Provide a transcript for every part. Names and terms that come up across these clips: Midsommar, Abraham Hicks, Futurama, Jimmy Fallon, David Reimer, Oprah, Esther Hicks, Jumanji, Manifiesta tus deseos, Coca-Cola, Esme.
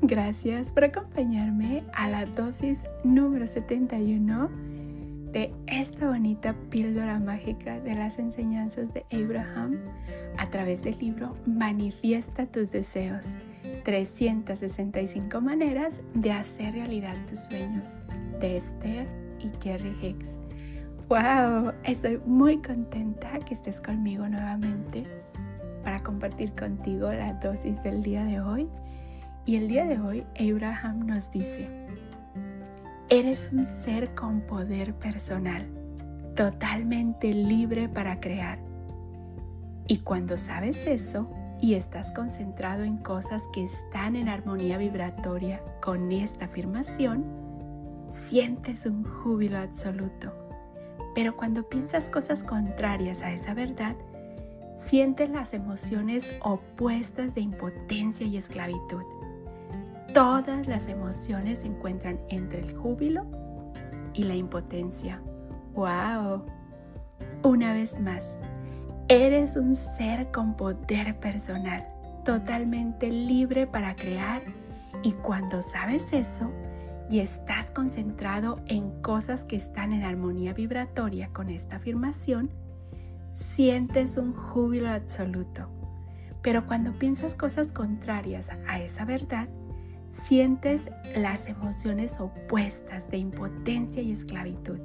Gracias por acompañarme a la dosis número 71 de esta bonita píldora mágica de las enseñanzas de Abraham a través del libro Manifiesta tus deseos, 365 maneras de hacer realidad tus sueños, de Esther y Jerry Hicks. ¡Wow! Estoy muy contenta que estés conmigo nuevamente para compartir contigo la dosis del día de hoy. Y el día de hoy Abraham nos dice: eres un ser con poder personal, totalmente libre para crear. Y cuando sabes eso y estás concentrado en cosas que están en armonía vibratoria con esta afirmación, sientes un júbilo absoluto. Pero cuando piensas cosas contrarias a esa verdad, sientes las emociones opuestas de impotencia y esclavitud. Todas las emociones se encuentran entre el júbilo y la impotencia. ¡Wow! Una vez más, eres un ser con poder personal, totalmente libre para crear, y cuando sabes eso y estás concentrado en cosas que están en armonía vibratoria con esta afirmación, sientes un júbilo absoluto. Pero cuando piensas cosas contrarias a esa verdad, sientes las emociones opuestas de impotencia y esclavitud.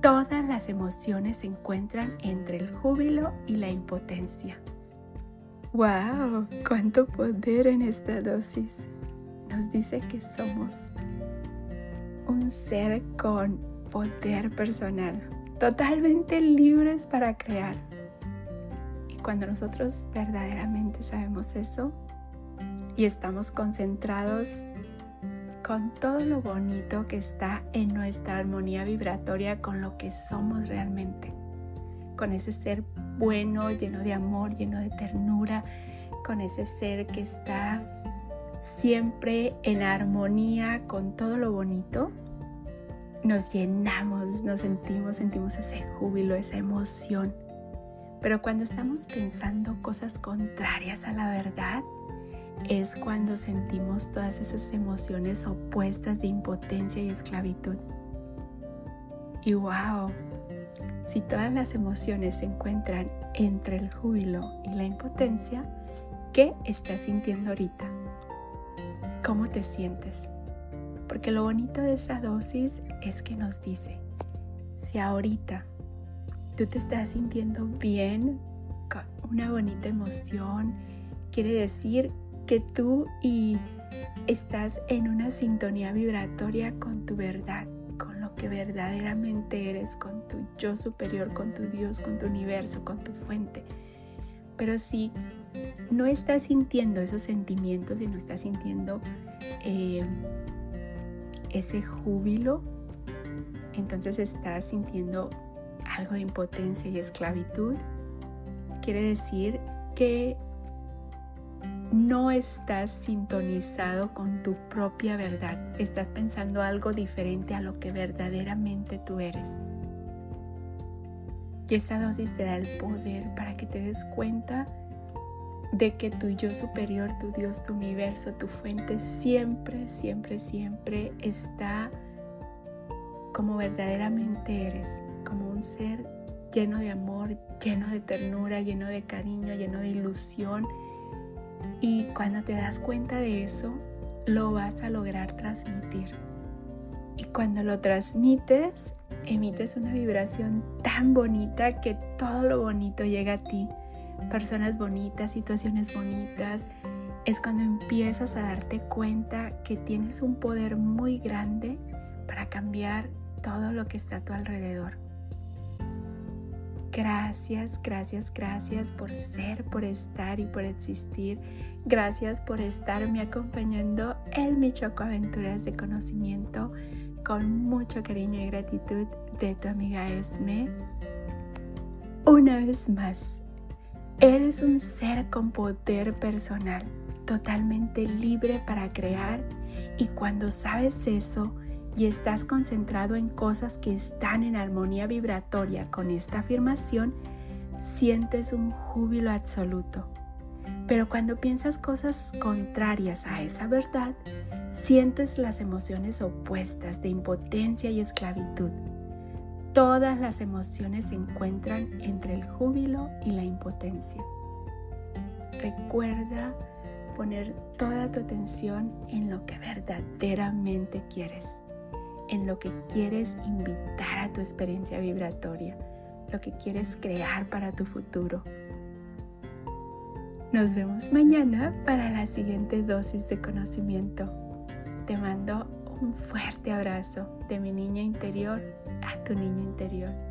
Todas las emociones se encuentran entre el júbilo y la impotencia. ¡Wow! ¡Cuánto poder en esta dosis! Nos dice que somos un ser con poder personal, totalmente libres para crear. Y cuando nosotros verdaderamente sabemos eso y estamos concentrados con todo lo bonito que está en nuestra armonía vibratoria con lo que somos realmente, con ese ser bueno, lleno de amor, lleno de ternura, con ese ser que está siempre en armonía con todo lo bonito, nos llenamos, nos sentimos ese júbilo, esa emoción. Pero cuando estamos pensando cosas contrarias a la verdad, es cuando sentimos todas esas emociones opuestas de impotencia y esclavitud. Y wow, si todas las emociones se encuentran entre el júbilo y la impotencia, ¿qué estás sintiendo ahorita? ¿Cómo te sientes? Porque lo bonito de esa dosis es que nos dice, si ahorita tú te estás sintiendo bien, con una bonita emoción, quiere decir que tú y estás en una sintonía vibratoria con tu verdad, con lo que verdaderamente eres, con tu yo superior, con tu Dios, con tu universo, con tu fuente. Pero si no estás sintiendo esos sentimientos y no estás sintiendo ese júbilo, entonces estás sintiendo algo de impotencia y esclavitud. Quiere decir que no estás sintonizado con tu propia verdad, estás pensando algo diferente a lo que verdaderamente tú eres. Y esta dosis te da el poder para que te des cuenta de que tu yo superior, tu Dios, tu universo, tu fuente siempre, siempre, siempre está como verdaderamente eres, como un ser lleno de amor, lleno de ternura, lleno de cariño, lleno de ilusión. Y cuando te das cuenta de eso, lo vas a lograr transmitir. Y cuando lo transmites, emites una vibración tan bonita que todo lo bonito llega a ti. Personas bonitas, situaciones bonitas. Es cuando empiezas a darte cuenta que tienes un poder muy grande para cambiar todo lo que está a tu alrededor. Gracias, gracias, gracias por ser, por estar y por existir. Gracias por estarme acompañando en mi Choco Aventuras de Conocimiento, con mucho cariño y gratitud de tu amiga Esme. Una vez más, eres un ser con poder personal, totalmente libre para crear, y cuando sabes eso y estás concentrado en cosas que están en armonía vibratoria con esta afirmación, sientes un júbilo absoluto. Pero cuando piensas cosas contrarias a esa verdad, sientes las emociones opuestas de impotencia y esclavitud. Todas las emociones se encuentran entre el júbilo y la impotencia. Recuerda poner toda tu atención en lo que verdaderamente quieres, en lo que quieres invitar a tu experiencia vibratoria, lo que quieres crear para tu futuro. Nos vemos mañana para la siguiente dosis de conocimiento. Te mando un fuerte abrazo de mi niña interior a tu niño interior.